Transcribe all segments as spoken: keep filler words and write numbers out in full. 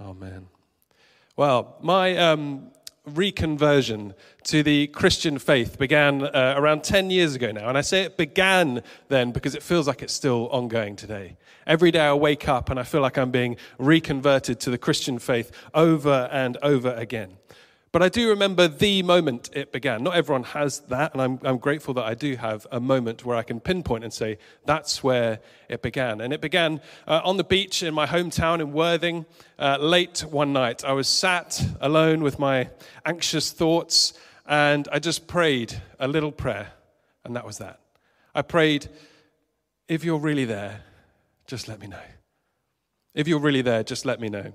Amen. Well, my um, reconversion to the Christian faith began uh, around ten years ago now. And I say it began then because it feels like it's still ongoing today. Every day I wake up and I feel like I'm being reconverted to the Christian faith over and over again. But I do remember the moment it began. Not everyone has that, and I'm, I'm grateful that I do have a moment where I can pinpoint and say, that's where it began. And it began uh, on the beach in my hometown in Worthing, uh, late one night. I was sat alone with my anxious thoughts, and I just prayed a little prayer, and that was that. I prayed, if you're really there, just let me know. If you're really there, just let me know.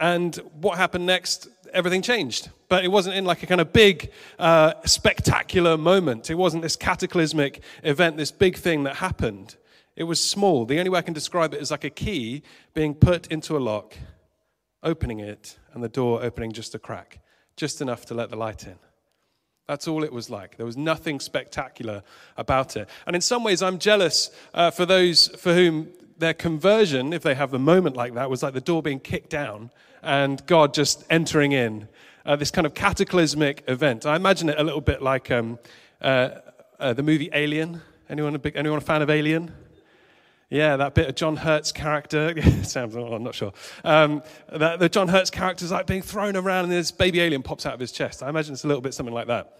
And what happened next, everything changed. But it wasn't in like a kind of big, uh, spectacular moment. It wasn't this cataclysmic event, this big thing that happened. It was small. The only way I can describe it is like a key being put into a lock, opening it, and the door opening just a crack, just enough to let the light in. That's all it was like. There was nothing spectacular about it. And in some ways, I'm jealous uh, for those for whom their conversion, if they have a moment like that, was like the door being kicked down and God just entering in, uh, this kind of cataclysmic event. I imagine it a little bit like um, uh, uh, the movie Alien. Anyone a, big, anyone a fan of Alien? Yeah, that bit of John Hurt's character. Sounds, oh, I'm not sure. Um, the, the John Hurt's character's like being thrown around and this baby alien pops out of his chest. I imagine it's a little bit something like that.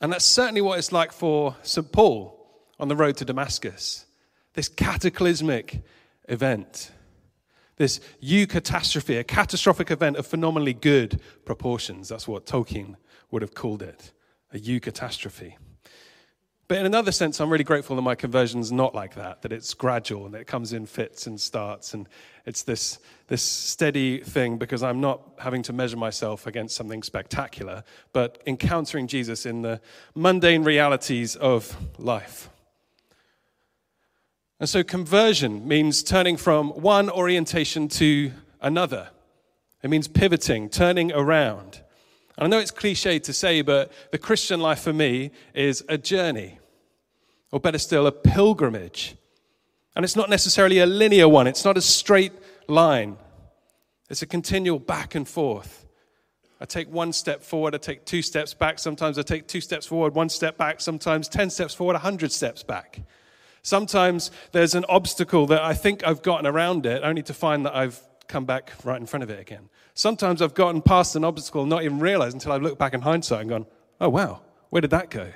And that's certainly what it's like for Saint Paul on the road to Damascus, this cataclysmic event, this eucatastrophe, a catastrophic event of phenomenally good proportions. That's what Tolkien would have called it, a eucatastrophe. But in another sense, I'm really grateful that my conversion's not like that, that it's gradual and that it comes in fits and starts, and it's this, this steady thing, because I'm not having to measure myself against something spectacular, but encountering Jesus in the mundane realities of life. And so conversion means turning from one orientation to another. It means pivoting, turning around. And I know it's cliche to say, but the Christian life for me is a journey, or better still, a pilgrimage. And it's not necessarily a linear one. It's not a straight line. It's a continual back and forth. I take one step forward, I take two steps back. Sometimes I take two steps forward, one step back. Sometimes ten steps forward, a hundred steps back. Sometimes there's an obstacle that I think I've gotten around it, only to find that I've come back right in front of it again. Sometimes I've gotten past an obstacle and not even realized until I've looked back in hindsight and gone, oh, wow, where did that go?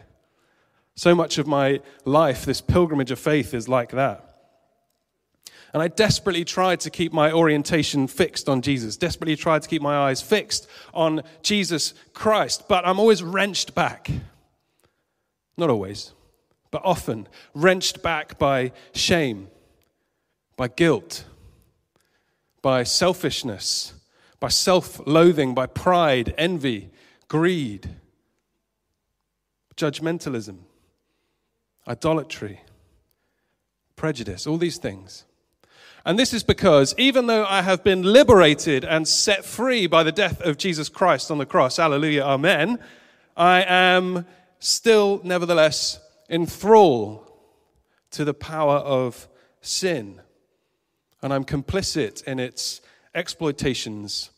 So much of my life, this pilgrimage of faith, is like that. And I desperately tried to keep my orientation fixed on Jesus, desperately tried to keep my eyes fixed on Jesus Christ, but I'm always wrenched back. Not always, but often wrenched back by shame, by guilt, by selfishness, by self-loathing, by pride, envy, greed, judgmentalism, idolatry, prejudice, all these things. And this is because even though I have been liberated and set free by the death of Jesus Christ on the cross, hallelujah, amen, I am still nevertheless in thrall to the power of sin, and I'm complicit in its exploitations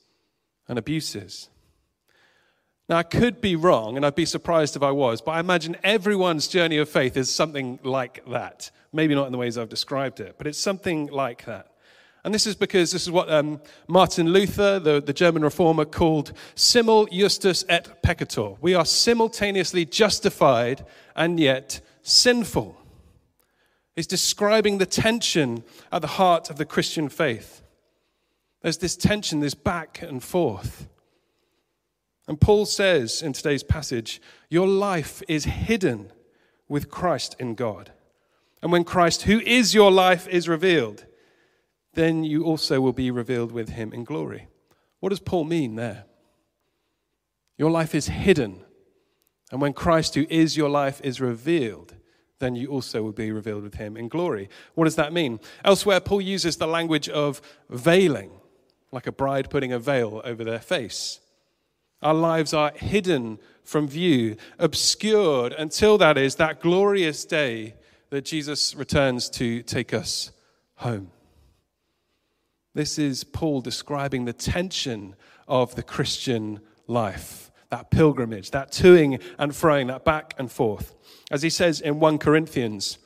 and abuses. Now, I could be wrong, and I'd be surprised if I was, but I imagine everyone's journey of faith is something like that. Maybe not in the ways I've described it, but it's something like that. And this is because this is what um, Martin Luther, the, the German reformer, called simul justus et peccator. We are simultaneously justified and yet sinful. He's describing the tension at the heart of the Christian faith. There's this tension, this back and forth. And Paul says in today's passage, your life is hidden with Christ in God. And when Christ, who is your life, is revealed, then you also will be revealed with him in glory. What does Paul mean there? Your life is hidden. And when Christ, who is your life, is revealed, then you also will be revealed with him in glory. What does that mean? Elsewhere, Paul uses the language of veiling, like a bride putting a veil over their face. Our lives are hidden from view, obscured, until that is that glorious day that Jesus returns to take us home. This is Paul describing the tension of the Christian life, that pilgrimage, that toing and froing, that back and forth. As he says in First Corinthians,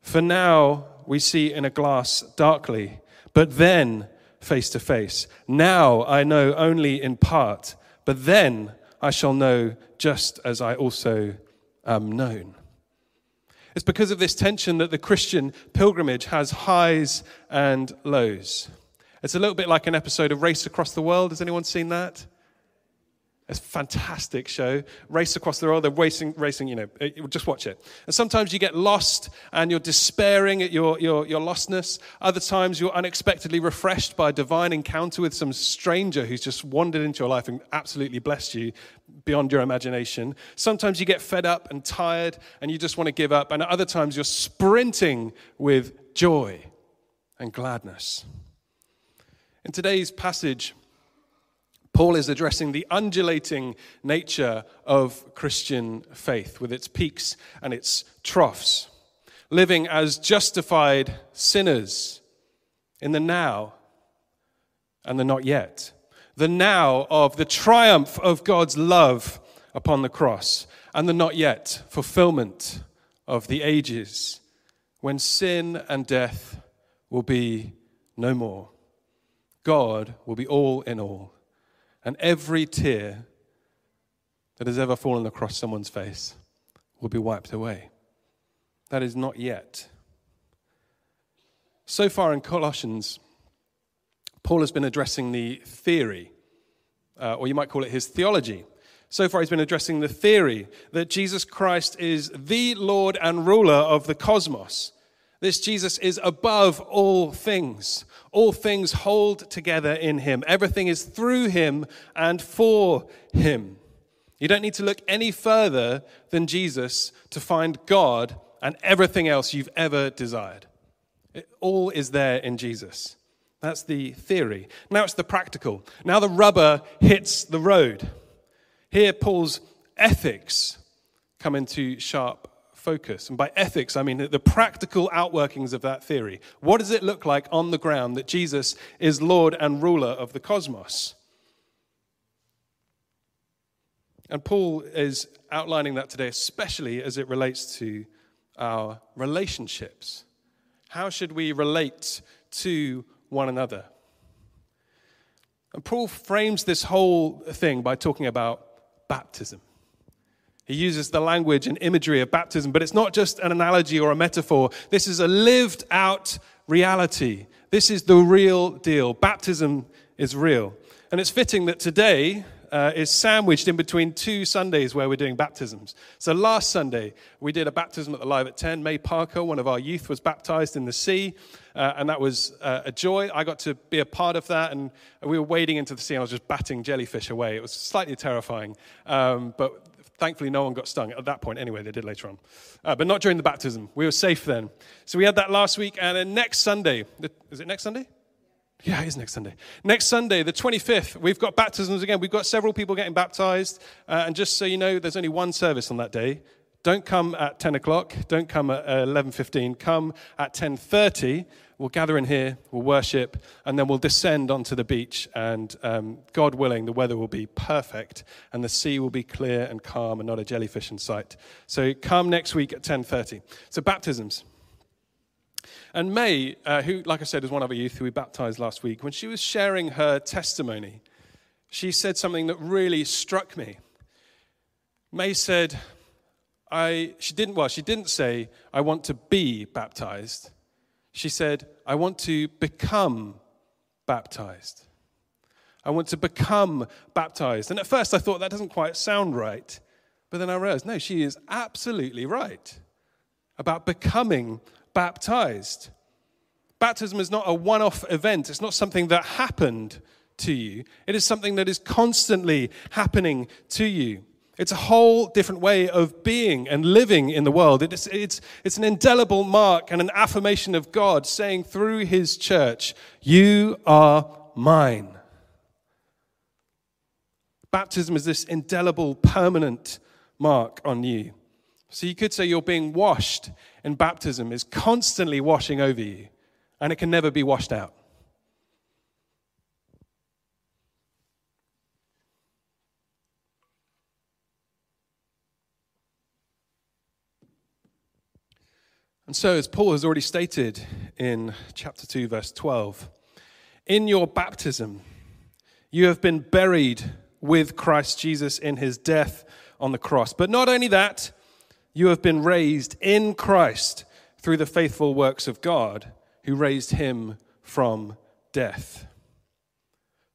for now we see in a glass darkly, but then face to face. Now I know only in part, but then I shall know just as I also am known. It's because of this tension that the Christian pilgrimage has highs and lows. It's a little bit like an episode of Race Across the World. Has anyone seen that? It's a fantastic show. Race Across the World. They're racing, racing, you know, just watch it. And sometimes you get lost and you're despairing at your, your, your lostness. Other times you're unexpectedly refreshed by a divine encounter with some stranger who's just wandered into your life and absolutely blessed you beyond your imagination. Sometimes you get fed up and tired and you just want to give up. And at other times you're sprinting with joy and gladness. In today's passage, Paul is addressing the undulating nature of Christian faith with its peaks and its troughs, living as justified sinners in the now and the not yet, the now of the triumph of God's love upon the cross and the not yet fulfillment of the ages when sin and death will be no more. God will be all in all. And every tear that has ever fallen across someone's face will be wiped away. That is not yet. So far in Colossians, Paul has been addressing the theory, uh, or you might call it his theology. So far he's been addressing the theory that Jesus Christ is the Lord and ruler of the cosmos. This Jesus is above all things. All things hold together in him. Everything is through him and for him. You don't need to look any further than Jesus to find God and everything else you've ever desired. It all is there in Jesus. That's the theory. Now it's the practical. Now the rubber hits the road. Here Paul's ethics come into sharp focus. And by ethics, I mean the practical outworkings of that theory. What does it look like on the ground that Jesus is Lord and ruler of the cosmos? And Paul is outlining that today, especially as it relates to our relationships. How should we relate to one another? And Paul frames this whole thing by talking about baptism. He uses the language and imagery of baptism, but it's not just an analogy or a metaphor. This is a lived out reality. This is the real deal. Baptism is real. And it's fitting that today uh, is sandwiched in between two Sundays where we're doing baptisms. So last Sunday, we did a baptism at the Live at ten. May Parker, one of our youth, was baptized in the sea, uh, and that was uh, a joy. I got to be a part of that, and we were wading into the sea, and I was just batting jellyfish away. It was slightly terrifying, um, but thankfully, no one got stung at that point. Anyway, they did later on. Uh, but not during the baptism. We were safe then. So we had that last week. And then next Sunday, the, is it next Sunday? Yeah, it is next Sunday. Next Sunday, the twenty-fifth, we've got baptisms again. We've got several people getting baptized. Uh, and just so you know, there's only one service on that day. Don't come at ten o'clock. Don't come at eleven fifteen. Come at ten thirty. We'll gather in here. We'll worship. And then we'll descend onto the beach. And um, God willing, the weather will be perfect. And the sea will be clear and calm and not a jellyfish in sight. So come next week at ten thirty. So baptisms. And May, uh, who, like I said, is one of our youth who we baptized last week, when she was sharing her testimony, she said something that really struck me. May said... I, she didn't, well, she didn't say, I want to be baptized. She said, I want to become baptized. I want to become baptized. And at first I thought that doesn't quite sound right. But then I realized, no, she is absolutely right about becoming baptized. Baptism is not a one-off event. It's not something that happened to you. It is something that is constantly happening to you. It's a whole different way of being and living in the world. It's, it's, it's an indelible mark and an affirmation of God saying through his church, you are mine. Baptism is this indelible, permanent mark on you. So you could say you're being washed in baptism is constantly washing over you, and it can never be washed out. And so, as Paul has already stated in chapter two, verse twelve, in your baptism, you have been buried with Christ Jesus in his death on the cross. But not only that, you have been raised in Christ through the faithful works of God who raised him from death.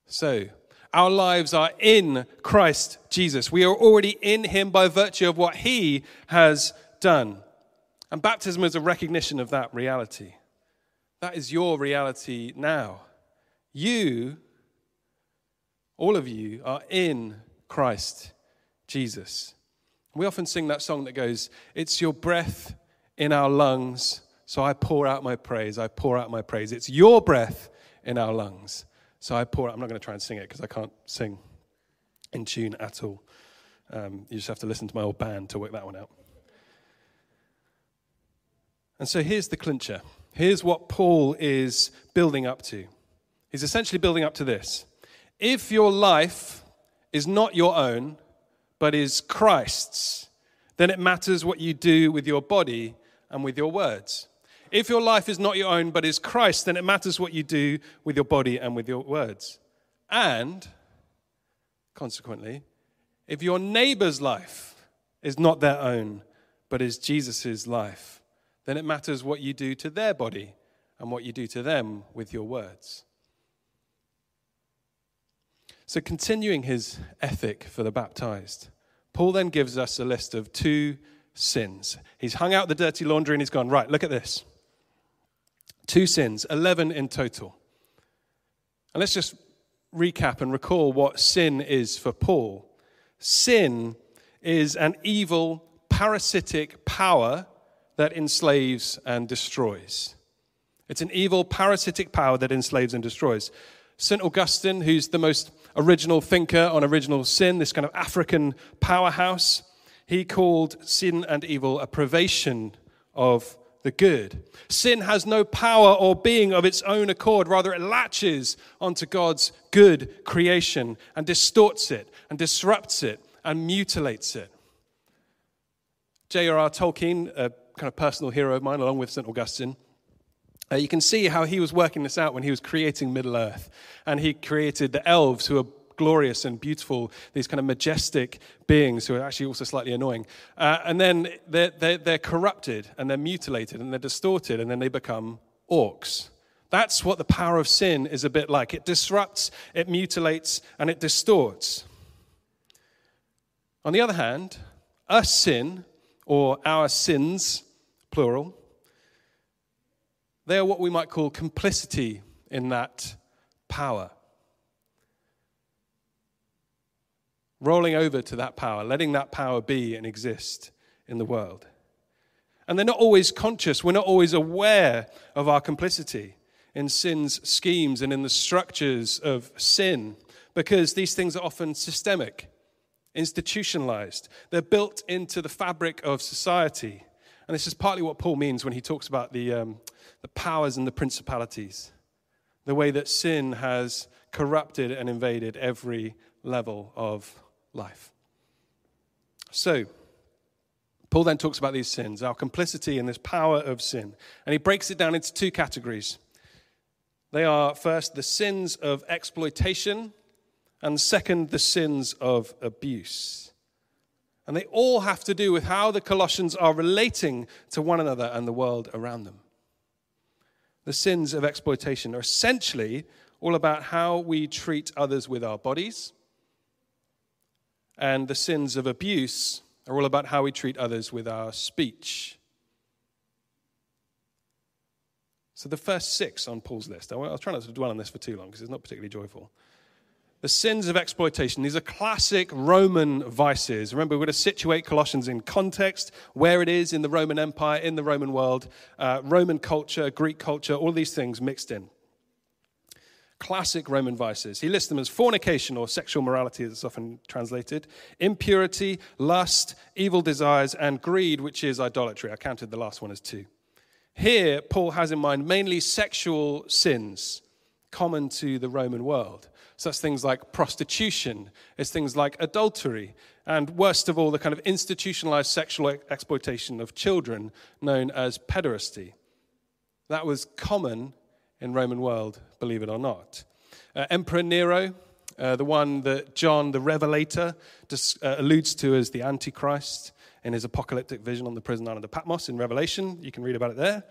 So, our lives are in Christ Jesus. We are already in him by virtue of what he has done. And baptism is a recognition of that reality. That is your reality now. You, all of you, are in Christ Jesus. We often sing that song that goes, it's your breath in our lungs, so I pour out my praise, I pour out my praise. It's your breath in our lungs, so I pour out. I'm not going to try and sing it because I can't sing in tune at all. Um, you just have to listen to my old band to work that one out. And so here's the clincher. Here's what Paul is building up to. He's essentially building up to this. If your life is not your own, but is Christ's, then it matters what you do with your body and with your words. If your life is not your own, but is Christ's, then it matters what you do with your body and with your words. And, consequently, if your neighbor's life is not their own, but is Jesus' life, then it matters what you do to their body and what you do to them with your words. So continuing his ethic for the baptized, Paul then gives us a list of two sins. He's hung out the dirty laundry and he's gone, right, look at this. Two sins, eleven in total. And let's just recap and recall what sin is for Paul. Sin is an evil, parasitic power that enslaves and destroys. It's an evil, parasitic power that enslaves and destroys. Saint Augustine, who's the most original thinker on original sin, this kind of African powerhouse, he called sin and evil a privation of the good. Sin has no power or being of its own accord. Rather, it latches onto God's good creation and distorts it and disrupts it and mutilates it. J R R Tolkien, a kind of personal hero of mine, along with Saint Augustine, Uh, you can see how he was working this out when he was creating Middle-earth. And he created the elves, who are glorious and beautiful, these kind of majestic beings who are actually also slightly annoying. Uh, and then they're, they're, they're corrupted, and they're mutilated, and they're distorted, and then they become orcs. That's what the power of sin is a bit like. It disrupts, it mutilates, and it distorts. On the other hand, a sin, or our sins, plural, they are what we might call complicity in that power. Rolling over to that power, letting that power be and exist in the world. And they're not always conscious. We're not always aware of our complicity in sin's schemes and in the structures of sin, because these things are often systemic, institutionalized. They're built into the fabric of society. And this is partly what Paul means when he talks about the um, the powers and the principalities, the way that sin has corrupted and invaded every level of life. So, Paul then talks about these sins, our complicity in this power of sin. And he breaks it down into two categories. They are, first, the sins of exploitation, and second, the sins of abuse. And they all have to do with how the Colossians are relating to one another and the world around them. The sins of exploitation are essentially all about how we treat others with our bodies. And the sins of abuse are all about how we treat others with our speech. So the first six on Paul's list, I'll try not to dwell on this for too long because it's not particularly joyful. The sins of exploitation, these are classic Roman vices. Remember, we're going to situate Colossians in context, where it is in the Roman Empire, in the Roman world, uh, Roman culture, Greek culture, all these things mixed in. Classic Roman vices. He lists them as fornication, or sexual morality as it's often translated, impurity, lust, evil desires, and greed, which is idolatry. I counted the last one as two. Here, Paul has in mind mainly sexual sins common to the Roman world. So that's things like prostitution, it's things like adultery, And worst of all, the kind of institutionalized sexual exploitation of children known as pederasty. That was common in Roman world, believe it or not. Uh, Emperor Nero, uh, the one that John the Revelator dis- uh, alludes to as the Antichrist in his apocalyptic vision on the prison island of Patmos in Revelation, you can read about it there.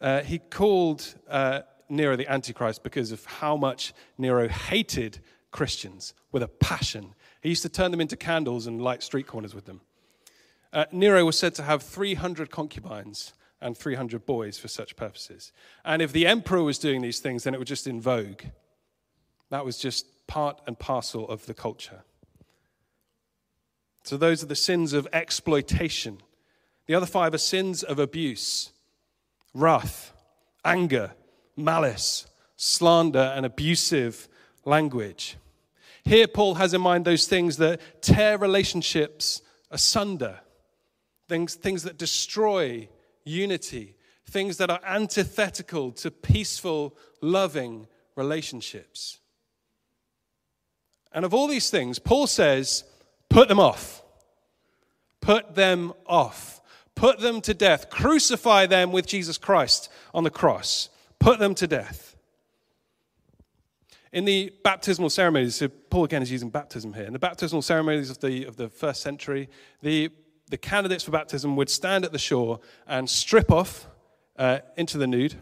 Uh, he called uh, Nero the Antichrist because of how much Nero hated Christians with a passion. He used to turn them into candles and light street corners with them. Uh, Nero was said to have three hundred concubines and three hundred boys for such purposes. And if the emperor was doing these things, then it was just in vogue. That was just part and parcel of the culture. So those are the sins of exploitation. The other five are sins of abuse, wrath, anger, malice, slander, and abusive language. Here, Paul has in mind those things that tear relationships asunder, things, things that destroy unity, things that are antithetical to peaceful, loving relationships. And of all these things, Paul says, put them off. Put them off. Put them to death. Crucify them with Jesus Christ on the cross. Put them to death. In the baptismal ceremonies, so Paul again is using baptism here. In the baptismal ceremonies of the of the first century, the, the candidates for baptism would stand at the shore and strip off uh, into the nude.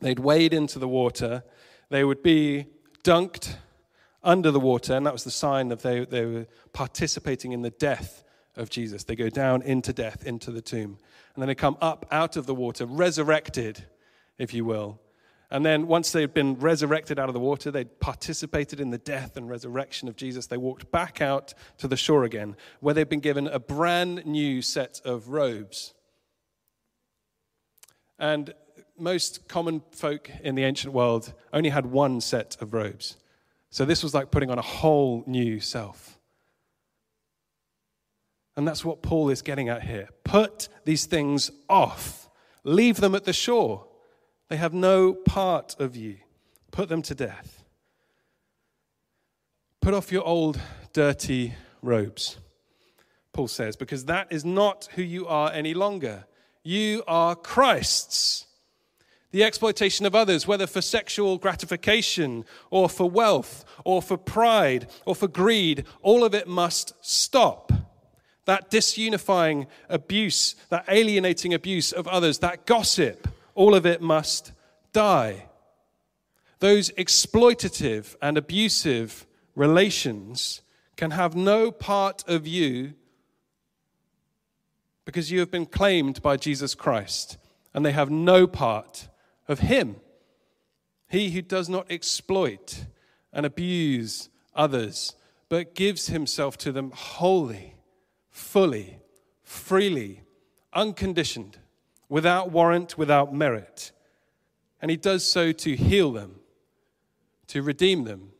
They'd wade into the water. They would be dunked under the water, and that was the sign that they, they were participating in the death of Jesus. They go down into death, into the tomb, and then they come up out of the water, resurrected, if you will. And then once they'd been resurrected out of the water, they'd participated in the death and resurrection of Jesus. They walked back out to the shore again, where they'd been given a brand new set of robes. And most common folk in the ancient world only had one set of robes. So this was like putting on a whole new self. And that's what Paul is getting at here. Put these things off. Leave them at the shore. They have no part of you. Put them to death. Put off your old dirty robes, Paul says, because that is not who you are any longer. You are Christ's. The exploitation of others, whether for sexual gratification or for wealth or for pride or for greed, all of it must stop. That disunifying abuse, that alienating abuse of others, that gossip, all of it must die. Those exploitative and abusive relations can have no part of you because you have been claimed by Jesus Christ, and they have no part of him. He who does not exploit and abuse others, but gives himself to them wholly, fully, freely, unconditioned, without warrant, without merit. And he does so to heal them, to redeem them,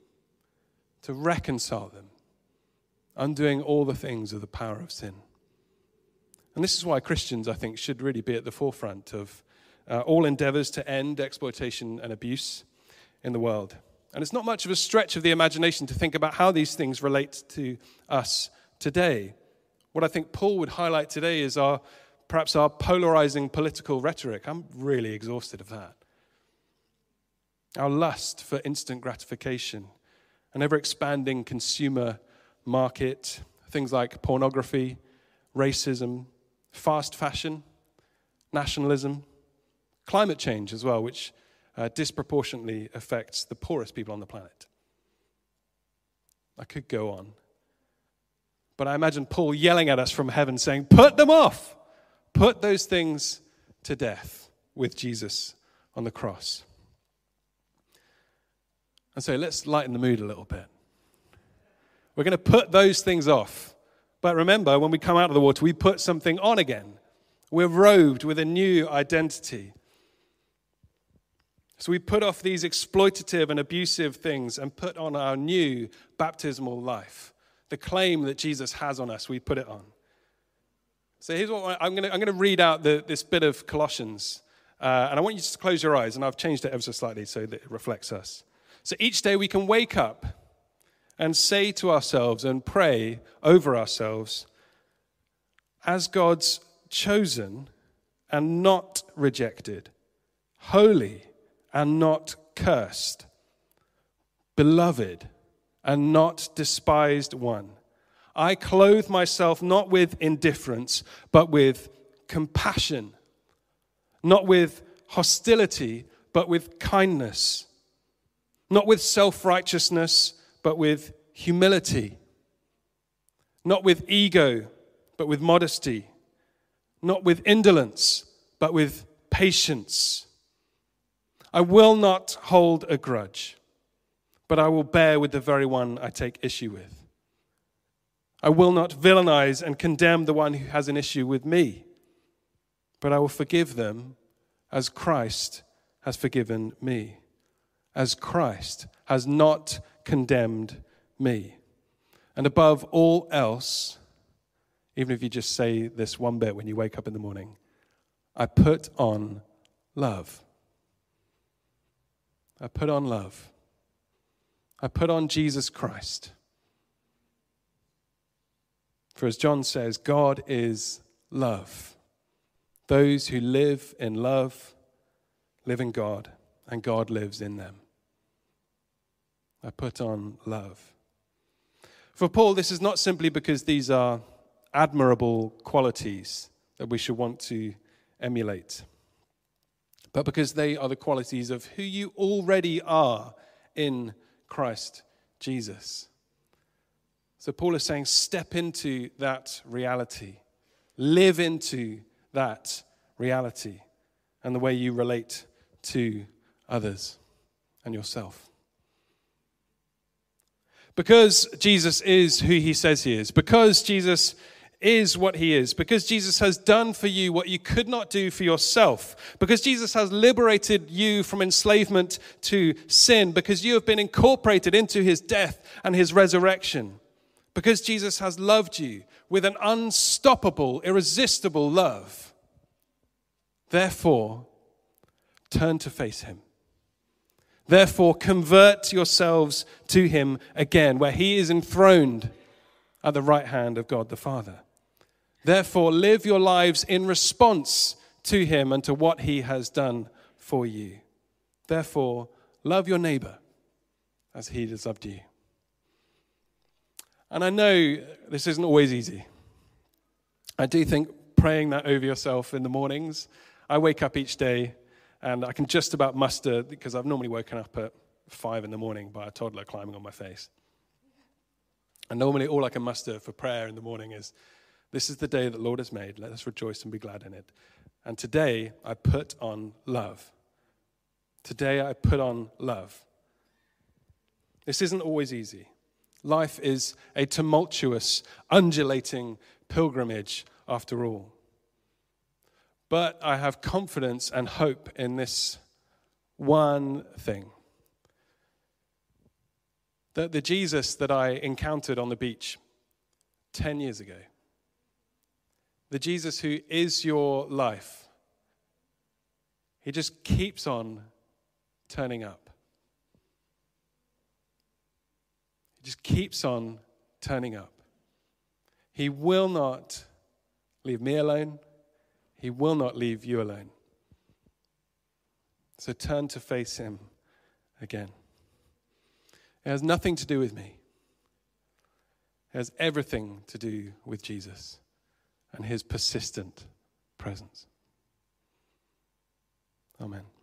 to reconcile them, undoing all the things of the power of sin. And this is why Christians, I think, should really be at the forefront of uh, all endeavors to end exploitation and abuse in the world. And it's not much of a stretch of the imagination to think about how these things relate to us today. What I think Paul would highlight today is our Perhaps our polarizing political rhetoric. I'm really exhausted of that. Our lust for instant gratification, an ever-expanding consumer market, things like pornography, racism, fast fashion, nationalism, climate change as well, which uh, disproportionately affects the poorest people on the planet. I could go on. But I imagine Paul yelling at us from heaven saying, put them off! Put those things to death with Jesus on the cross. And so let's lighten the mood a little bit. We're going to put those things off. But remember, when we come out of the water, we put something on again. We're robed with a new identity. So we put off these exploitative and abusive things and put on our new baptismal life. The claim that Jesus has on us, we put it on. So here's what I'm going to, I'm going to read out the, this bit of Colossians. Uh, and I want you to close your eyes. And I've changed it ever so slightly so that it reflects us. So each day we can wake up and say to ourselves and pray over ourselves as God's chosen and not rejected, holy and not cursed, beloved and not despised one. I clothe myself not with indifference, but with compassion, not with hostility, but with kindness, not with self-righteousness, but with humility, not with ego, but with modesty, not with indolence, but with patience. I will not hold a grudge, but I will bear with the very one I take issue with. I will not villainize and condemn the one who has an issue with me, but I will forgive them as Christ has forgiven me, as Christ has not condemned me. And above all else, even if you just say this one bit when you wake up in the morning, I put on love. I put on love. I put on Jesus Christ. For as John says, God is love. Those who live in love live in God, and God lives in them. I put on love. For Paul, this is not simply because these are admirable qualities that we should want to emulate, but because they are the qualities of who you already are in Christ Jesus. So Paul is saying, step into that reality. Live into that reality and the way you relate to others and yourself. Because Jesus is who he says he is, because Jesus is what he is, because Jesus has done for you what you could not do for yourself, because Jesus has liberated you from enslavement to sin, because you have been incorporated into his death and his resurrection, because Jesus has loved you with an unstoppable, irresistible love. Therefore, turn to face him. Therefore, convert yourselves to him again, where he is enthroned at the right hand of God the Father. Therefore, live your lives in response to him and to what he has done for you. Therefore, love your neighbor as he has loved you. And I know this isn't always easy. I do think praying that over yourself in the mornings, I wake up each day and I can just about muster, because I've normally woken up at five in the morning by a toddler climbing on my face. And normally all I can muster for prayer in the morning is, this is the day that the Lord has made. Let us rejoice and be glad in it. And today I put on love. Today I put on love. This isn't always easy. Life is a tumultuous, undulating pilgrimage after all. But I have confidence and hope in this one thing. That the Jesus that I encountered on the beach ten years ago, the Jesus who is your life, he just keeps on turning up. He just keeps on turning up. He will not leave me alone. He will not leave you alone. So turn to face him again. It has nothing to do with me. It has everything to do with Jesus and his persistent presence. Amen.